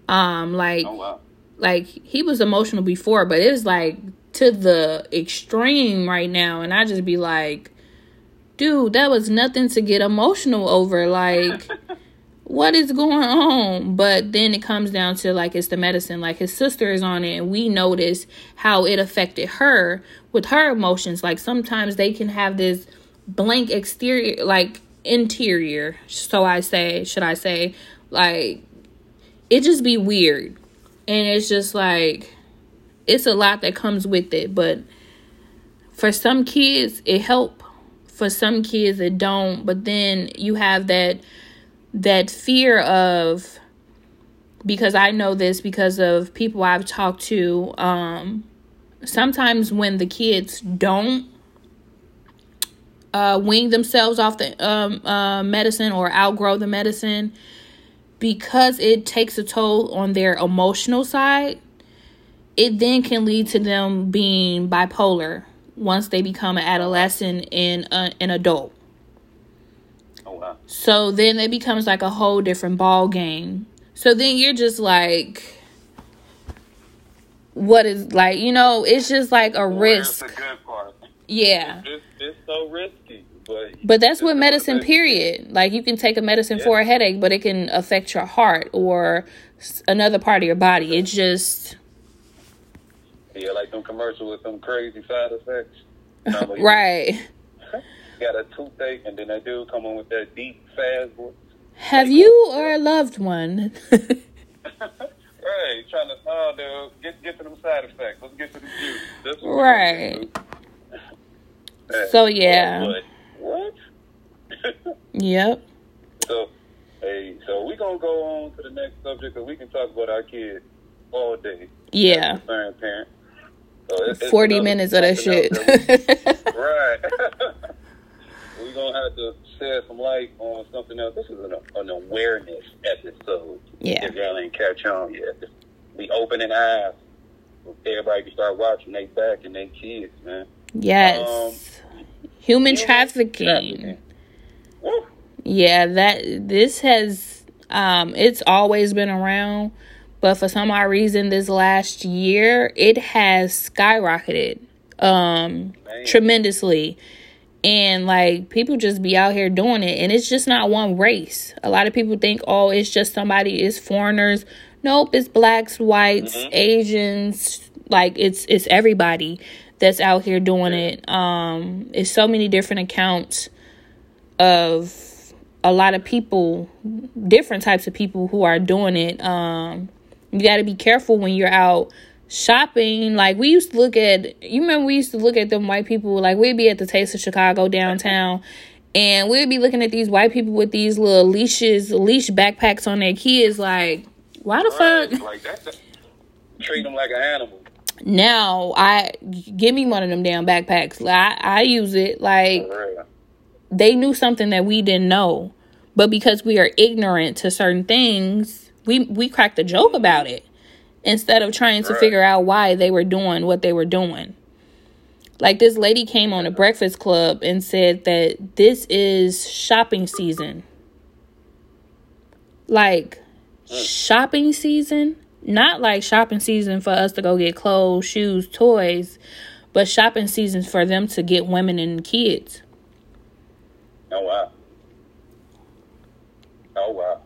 Um, like oh, wow. like he was emotional before, but it's like to the extreme right now, and I just be like, dude, that was nothing to get emotional over, like what is going on? But then it comes down to like it's the medicine, like his sister is on it, and we notice how it affected her with her emotions. Like sometimes they can have this blank exterior, like interior, so I say should I say like it just be weird, and it's just like it's a lot that comes with it, but for some kids it help, for some kids it don't. But then you have that that fear of, because I know this because of people I've talked to, um, sometimes when the kids don't uh, wing themselves off the um, uh, medicine or outgrow the medicine, because it takes a toll on their emotional side, it then can lead to them being bipolar once they become an adolescent and uh, an adult. Oh, wow. So then it becomes like a whole different ball game. So then you're just like, what is like, you know, it's just like a well, risk. That's a good part. Yeah. It's, it's, it's so risky. But, but that's what medicine, period. Like, you can take a medicine yeah. for a headache, but it can affect your heart or another part of your body. It's just... Yeah, like them commercials with them crazy side effects. Like, right. Got a toothache, and then they do come on with that deep, fast voice. Have like, you or a loved one? Right, trying to, oh, dude, get, get to them side effects. Let's get to the juice. That's what right. So, yeah. Like, what? Yep. So, hey, so we going to go on to the next subject, because we can talk about our kids all day. Yeah. Parent. So it, it's forty minutes of that shit. That we, right. We're going to have to shed some light on something else. This is an, an awareness episode. Yeah. If y'all ain't catch on yet. We open an eye. Everybody can start watching they back and they kids, man. Yes. Um, human trafficking. trafficking. Yeah, that this has, um, it's always been around. But for some odd reason, this last year, it has skyrocketed um, tremendously. And, like, people just be out here doing it. And it's just not one race. A lot of people think, oh, it's just somebody, it's foreigners. Nope, it's blacks, whites, mm-hmm. Asians. Like, it's it's everybody that's out here doing it. Um, it's so many different accounts of a lot of people, different types of people who are doing it. Um, you got to be careful when you're out shopping. Like, we used to look at, you remember we used to look at them white people, like, we'd be at the Taste of Chicago downtown, and we'd be looking at these white people with these little leashes, leash backpacks on their kids, like, why the right. fuck? Like, that's a, treat them like an animal. Now, I, give me one of them damn backpacks. Like, I, I use it, like, right. They knew something that we didn't know, but because we are ignorant to certain things, we, we cracked a joke about it. Instead of trying to right. figure out why they were doing what they were doing. Like, this lady came on a Breakfast Club and said that this is shopping season. Like, shopping season? Not like shopping season for us to go get clothes, shoes, toys, but shopping season for them to get women and kids. Oh, wow. Oh, wow.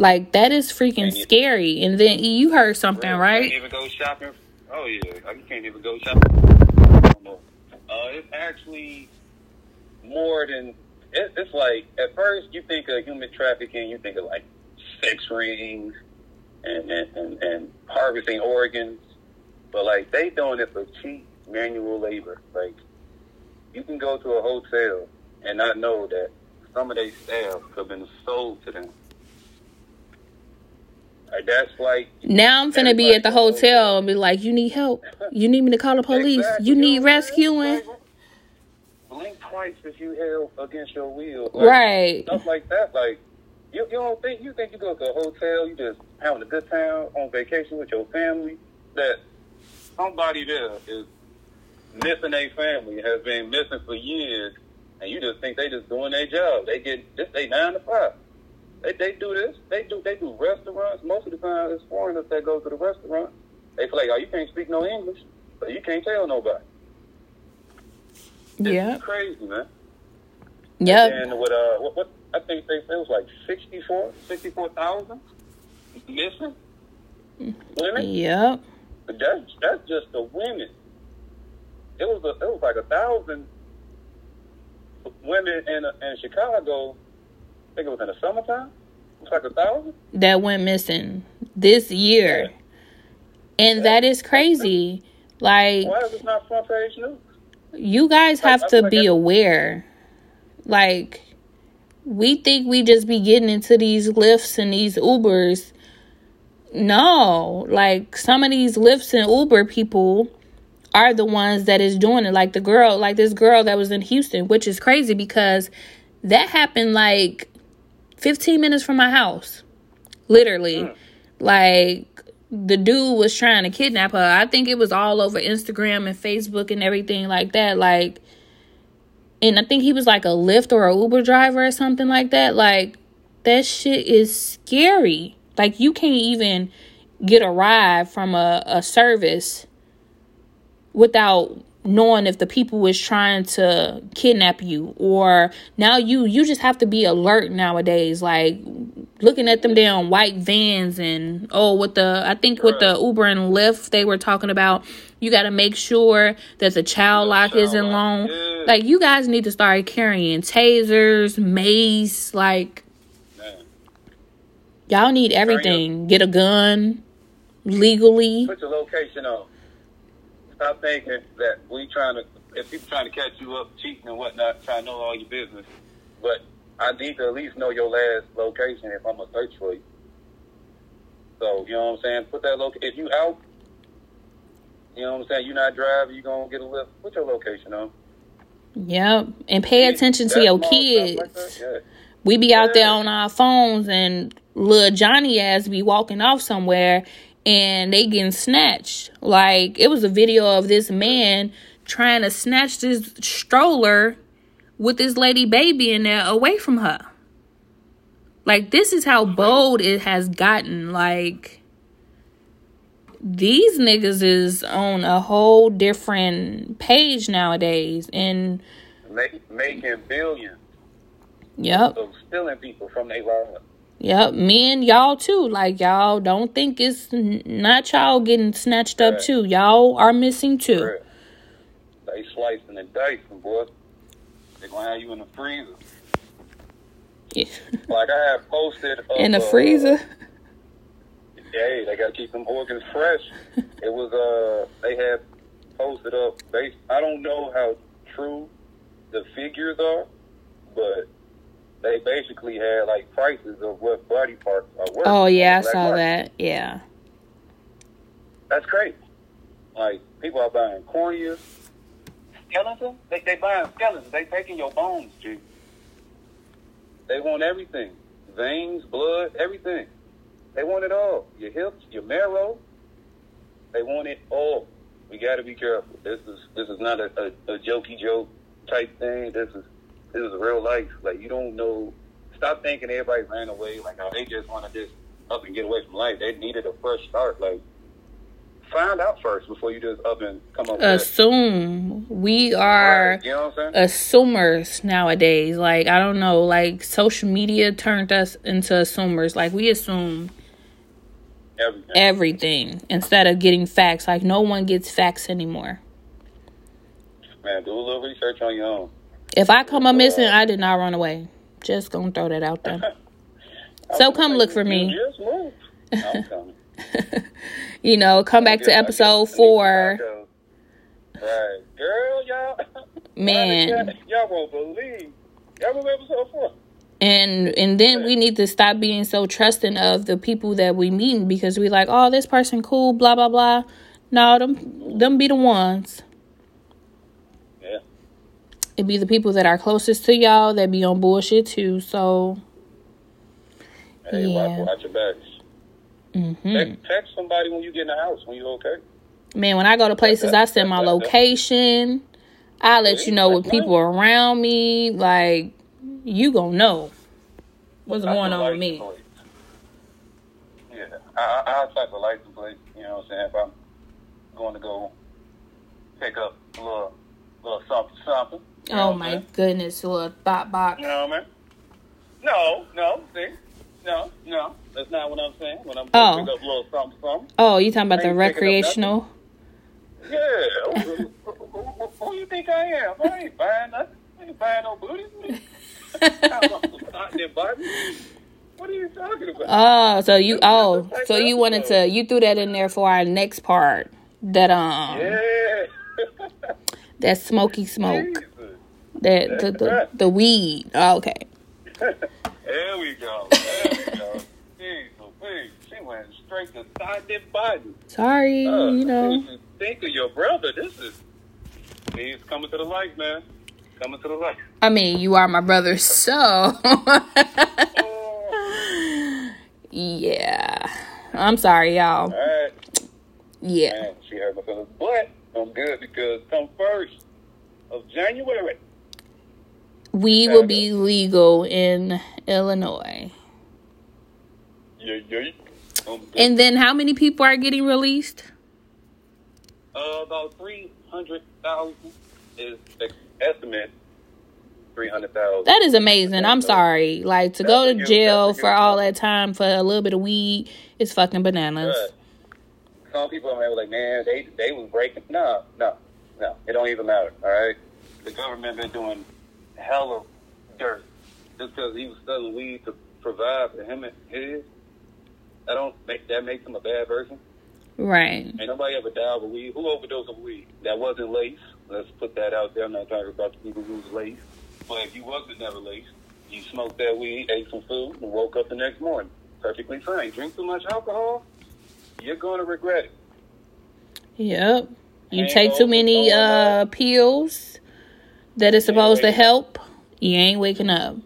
Like, that is freaking you, scary. And then you heard something, really, right? You can't even go shopping. Oh, yeah. You can't even go shopping. I don't know. Uh, it's actually more than... It, it's like, at first, you think of human trafficking, you think of, like, sex rings and, and, and, and harvesting organs. But, like, they doing it for cheap manual labor. Like, you can go to a hotel and not know that some of their staff could have been sold to them. Like, that's like, now I'm finna be at the hotel and be like, you need help. You need me to call the police. Exactly. You need rescuing. Blink twice if you held against your will. Like, right. Stuff like that. Like, you, you don't think, you think you go to a hotel, you just having a good time on vacation with your family, that somebody there is missing their family, has been missing for years, and you just think they just doing their job. They get, they nine to five. They they do this. They do they do restaurants. Most of the time, it's foreigners that go to the restaurant. They feel like, oh, you can't speak no English, so you can't tell nobody. Yeah, it's crazy, man. Yeah. And with uh, what, what I think they said was like sixty-four, sixty-four thousand missing women. Yep. But that's that's just the women. It was a, it was like a thousand women in in Chicago. I think it was in the summertime. It was like a thousand that went missing this year, yeah. and yeah. that is crazy. Like, why is it not front page news? You guys have I, I to like be I... aware. Like, we think we just be getting into these Lyfts and these Ubers. No, like, some of these Lyfts and Uber people are the ones that is doing it. Like the girl, like this girl that was in Houston, which is crazy because that happened like fifteen minutes from my house, literally. Mm. Like, the dude was trying to kidnap her. I think it was all over Instagram and Facebook and everything like that. Like, and I think he was like a Lyft or a Uber driver or something like that. Like, that shit is scary. Like, you can't even get a ride from a, a service without knowing if the people is trying to kidnap you, or now you you just have to be alert nowadays, like looking at them damn white vans and oh with the I think with the Uber and Lyft they were talking about, you got to make sure that the child lock isn't long. Like, you guys need to start carrying tasers, mace, like y'all need everything. Get a gun legally. Put your location on. Stop thinking that we trying to, if people trying to catch you up cheating and whatnot, trying to know all your business. But I need to at least know your last location if I'm going to search for you. So, you know what I'm saying? Put that location, if you out, you know what I'm saying? You not driving, you going to get a lift. Put your location on. Yep. And pay attention yeah, to your kids. Like yeah. We be out yeah. there on our phones and little Johnny ass be walking off somewhere and they getting snatched. Like, it was a video of this man trying to snatch this stroller with this lady baby in there away from her. Like, this is how bold it has gotten. Like, these niggas is on a whole different page nowadays. And Make, making billions. Yep. So stealing people from their lives. Yep, me and y'all too. Like, y'all don't think it's n- not y'all getting snatched up right. too. Y'all are missing too. Right. They slicing and dicing, boy. They gonna have you in the freezer. Yeah. Like I have posted up, in the freezer. Uh, yeah, they gotta keep them organs fresh. It was uh, they had posted up. Based, I don't know how true the figures are, but they basically had, like, prices of what body parts are worth. Oh, yeah, I saw market. that. Yeah. That's crazy. Like, people are buying corneas. Skeletons? They, they buying skeletons. They taking your bones, G. They want everything. Veins, blood, everything. They want it all. Your hips, your marrow. They want it all. We got to be careful. This is this is not a, a, a jokey joke type thing. This is... This is real life. Like, you don't know. Stop thinking everybody ran away. Like, oh, they just want to just up and get away from life. They needed a fresh start. Like, find out first before you just up and come up. Assume. With we are right. You know what I'm saying? Assumers nowadays. Like, I don't know. Like, social media turned us into assumers. Like, we assume everything, everything instead of getting facts. Like, no one gets facts anymore. Man, do a little research on your own. If I come up missing, I did not run away. Just gonna throw that out there. So come look for me. You know, come back to episode four. Right, girl, y'all. Man, y'all won't believe. Y'all remember episode four. And and then we need to stop being so trusting of the people that we meet, because we like, oh, this person cool, blah blah blah. No, them them be the ones. It be the people that are closest to y'all that be on bullshit too. So, hey, yeah. Watch your backs. Mm-hmm. Text, text somebody when you get in the house when you okay. Man, when I go to places, I send my location. I let you know what people around me. Like, you gonna know what's going on with me. Yeah, I I type a license plate. You know what I'm saying? If I'm going to go pick up a little little something something. You know oh my man? goodness, a little bop bop. You know what I mean? No, no, see? No, no. That's not what I'm saying. When I'm oh. picking up a little something, something. Oh, you talking about the recreational? Yeah. who, who, who, who, who you think I am? I ain't buying nothing. I ain't buying no booty. What are you talking about? Oh, so you oh so you wanted to you threw that in there for our next part. That um Yeah. That smoky smoke. Jeez. That the, the the weed. Oh, okay. There we go. There we go. Jeez, oh, please. She went straight to Sunday body. Sorry, uh, you know. Think of your brother. This is he's coming to the light, man. Coming to the light. I mean, you are my brother, so oh. Yeah. I'm sorry, y'all. All right. Yeah. Man, she hurt my feelings, but I'm good because come first of January. We will be legal in Illinois. Yeah, yeah. And then how many people are getting released? Uh, about three two hundred thousand is estimate. three hundred thousand. That is amazing. I'm sorry. Like, to that's go to jail for all that time for a little bit of weed is fucking bananas. Good. Some people are like, man, they they was breaking. No, no, no. It don't even matter, all right? The government been doing hella dirt just because he was selling weed to provide for him and his. I don't make that makes him a bad person. Right. Ain't nobody ever died with weed. Who overdosed on weed? That wasn't laced. Let's put that out there. I'm not talking about the people who was laced. But if you wasn't never laced, you smoked that weed, ate some food, and woke up the next morning. Perfectly fine. Drink too much alcohol, you're going to regret it. Yep. You ain't take too many uh, pills that is supposed to help, you ain't waking up.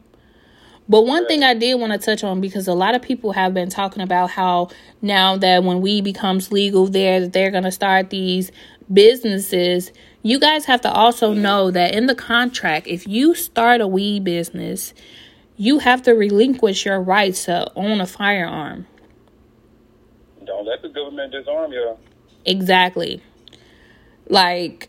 But one thing I did want to touch on, because a lot of people have been talking about how now that when weed becomes legal there, that they're going to start these businesses. You guys have to also know that in the contract, if you start a weed business, you have to relinquish your rights to own a firearm. Don't let the government disarm you. Exactly. Like,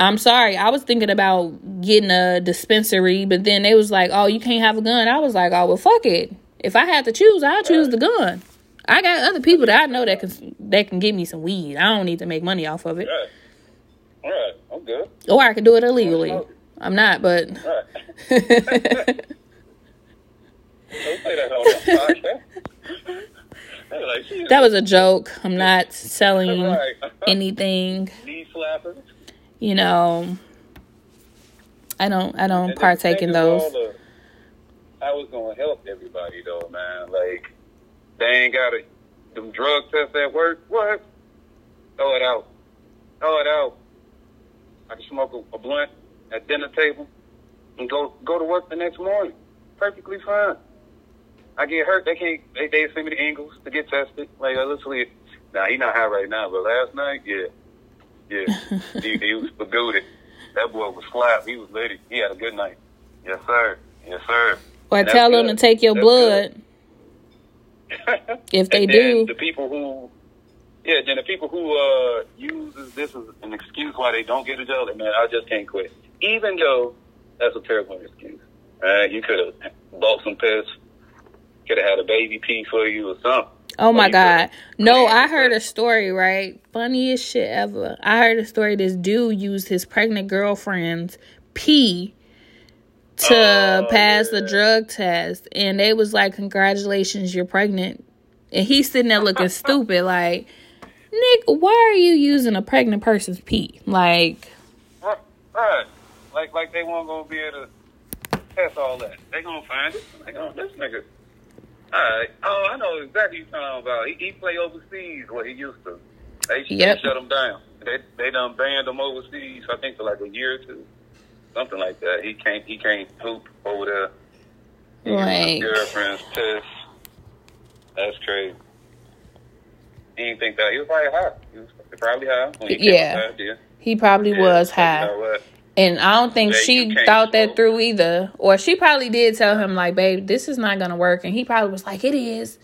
I'm sorry, I was thinking about getting a dispensary, but then they was like, oh, you can't have a gun. I was like, oh, well, fuck it. If I had to choose, I'll choose the gun. I got other people that I know that can that can give me some weed. I don't need to make money off of it. All right, I'm good. Or I could do it illegally. I'm not, but. All right. Don't say that on the podcast. That was a joke. I'm not selling right. anything. Knee slappers. You know, I don't. I don't partake in those. The, I was gonna help everybody though, man. Like, they ain't got it. Them drug tests at work. What? Throw it out. Throw it out. I can smoke a, a blunt at dinner table and go go to work the next morning. Perfectly fine. I get hurt. They can't. They, they send me to Ingalls to get tested. Like, I literally, nah, he not high right now, but last night, yeah, yeah, he, he was pagooded. That boy was slapped. He was litty. He had a good night. Yes, sir. Yes, sir. Or and tell them good. to take your that's blood. If they and do, the people who. Yeah, then the people who uh, uses this as an excuse why they don't get a job, man, I just can't quit. Even though that's a terrible excuse. Uh, you could have bought some pills, could have had a baby pee for you or something. Oh, my God. No, I heard a story, right? Funniest shit ever. I heard a story. This dude used his pregnant girlfriend's pee to oh, pass yeah. the drug test. And they was like, congratulations, you're pregnant. And he's sitting there looking stupid like, Nick, why are you using a pregnant person's pee? Like, right, right. like, like they won't gonna be able to test all that. They gonna find it. They gonna this nigga. All right. Oh, I know exactly what you're talking about. He, he play overseas where he used to. They, yep. they shut him down. They they done banned him overseas. I think for like a year or two, something like that. He can't he can't poop over there. Right. Girlfriend's test. That's crazy. He didn't think that. He was probably high. He was probably high. When he yeah. High, he probably yeah, was high. Was. And I don't think yeah, she thought smoke. that through either. Or she probably did tell him, like, babe, this is not going to work. And he probably was like, it is.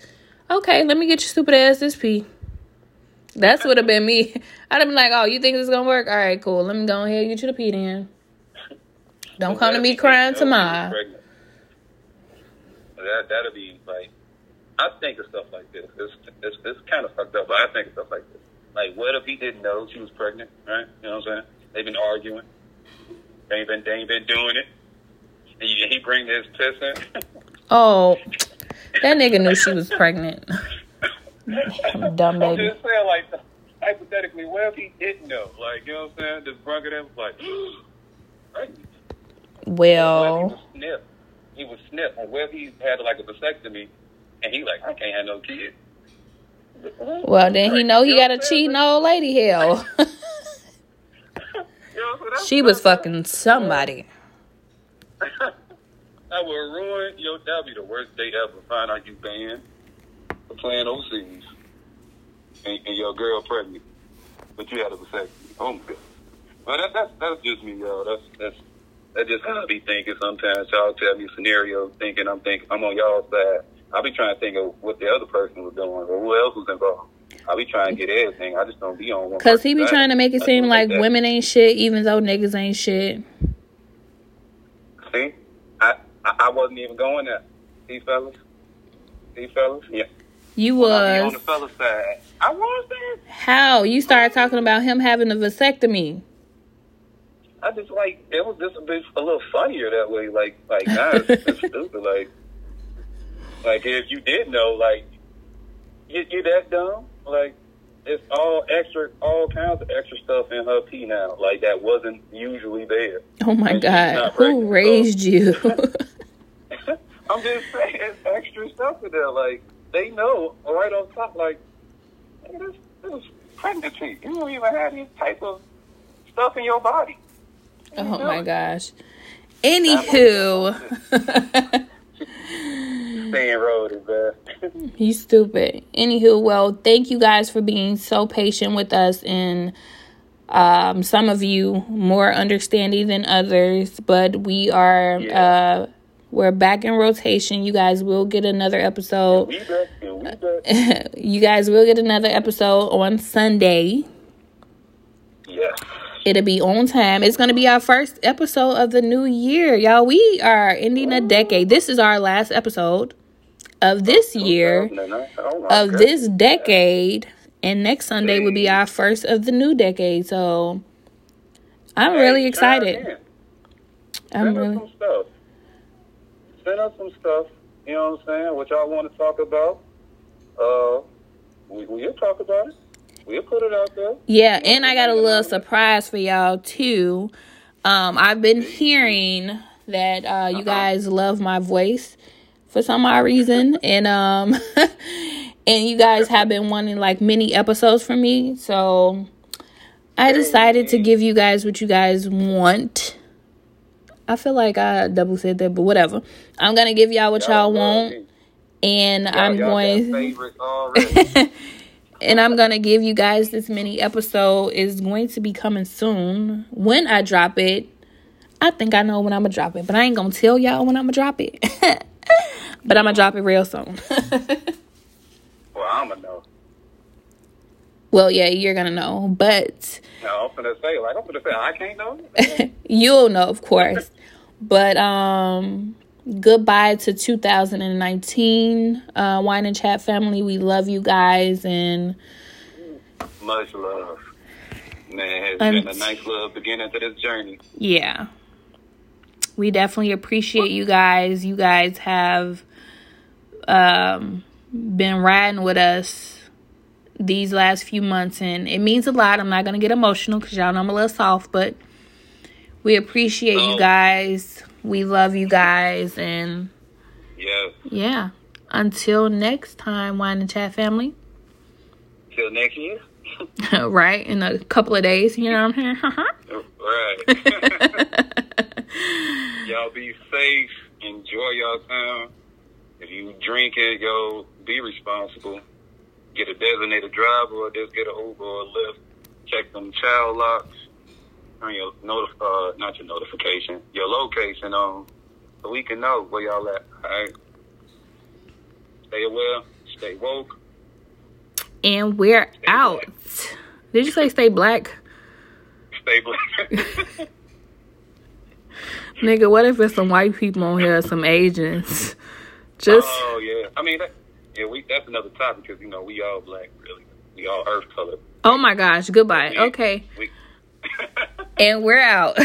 Okay, let me get your stupid ass this pee. That's would have been me. I'd have been like, oh, you think this is going to work? All right, cool. Let me go ahead and get you the pee then. Don't come to me crying tomorrow. That, that'll be, like... I think of stuff like this. It's, it's it's kind of fucked up, but I think of stuff like this. Like, what if he didn't know she was pregnant, right? You know what I'm saying? They've been arguing. They ain't been, they ain't been doing it. And you, he bring his piss in. Oh, that nigga knew she was pregnant. Dumb baby. I'm just saying, like, hypothetically, what if he didn't know? Like, you know what I'm saying? Just brung it in, like, pregnant. Well. What if he would snip? He would snip. Or what if he had, like, a vasectomy? And he like, I can't have no kid. Well, then he know he got a cheating old lady hell. She was fucking somebody. That would ruin yo. That would be the worst day ever. Find out you banned for playing overseas, and, and your girl pregnant, but you had a vasectomy. Oh my God. Well, that, that's that's just me, y'all. That's that's that just how I be thinking sometimes. Y'all tell me scenario thinking. I'm thinking I'm on y'all's side. I'll be trying to think of what the other person was doing or who else was involved. I be trying to get everything. I just don't be on one. Because he be that. trying to make it I seem like, like women ain't shit, even though niggas ain't shit. See? I, I, I wasn't even going there. See, fellas? See, fellas? Yeah. You was. I be on the fellas side. I was there. How? You started talking about him having a vasectomy. I just, like, it was just a bit, a little funnier that way. Like, like, nah, it's, it's stupid. Like, like, if you did know, like, you, you that dumb? Like, it's all extra, all kinds of extra stuff in her pee now. Like, that wasn't usually there. Oh, my and God. Who raised so. you? I'm just saying, it's extra stuff in there. Like, they know right on top, like, hey, this, this is pregnancy. You don't even have this type of stuff in your body. Oh my gosh. Anywho. Staying roaded, man. You stupid. Anywho, well, thank you guys for being so patient with us, and um some of you more understanding than others, but we are yeah. uh we're back in rotation. You guys will get another episode. Yeah, we back. Yeah, we back. You guys will get another episode on Sunday. Yes. Yeah. It'll be on time. It's going to be our first episode of the new year. Y'all, we are ending a decade. This is our last episode of this year, of this decade. And next Sunday will be our first of the new decade. So I'm really excited. I'm really... Send us some stuff. Send us some stuff. You know what I'm saying? What y'all want to talk about. Uh, we, we'll talk about it. We'll put it out there. Yeah, and I got a little surprise for y'all, too. Um, I've been hearing that uh, you uh-huh. guys love my voice for some odd reason. And um, and you guys have been wanting, like, mini episodes from me. So I decided to give you guys what you guys want. I feel like I double said that, but whatever. I'm going to give y'all what y'all, y'all want. And y'all, I'm y'all going... Got favorites already. And I'm going to give you guys this mini episode. Is going to be coming soon. When I drop it, I think I know when I'm going to drop it. But I ain't going to tell y'all when I'm going to drop it. But I'm going to drop it real soon. Well, I'm going to know. Well, yeah, you're going to know. But. No, I'm going to say, like, I'm going to say, I can't know. You'll know, of course. But, um. Goodbye to two thousand nineteen, uh, Wine and Chat family. We love you guys, and much love. Man, it's um, been a nice little beginning to this journey. Yeah, we definitely appreciate you guys. You guys have um, been riding with us these last few months, and it means a lot. I'm not gonna get emotional because y'all know I'm a little soft, but we appreciate oh. you guys. We love you guys, and yeah, yeah. Until next time, Wine and Chat family. Till next year, right? In a couple of days, you know what I'm saying? Right. Y'all be safe. Enjoy y'all time. If you drink it, yo, be responsible. Get a designated driver, or just get an Uber or a Lyft. Check them child locks. Your notif- uh, not your notification, your location on, so we can know where y'all at. All right, stay aware, stay woke, and we're stay out. Black. Did you say stay black? Stay black, nigga. What if it's some white people on here, some Asians? Just oh yeah, I mean that, yeah, we that's another topic because you know we all black, really, we all earth colored. Oh my gosh, goodbye. We, okay. We, And we're out.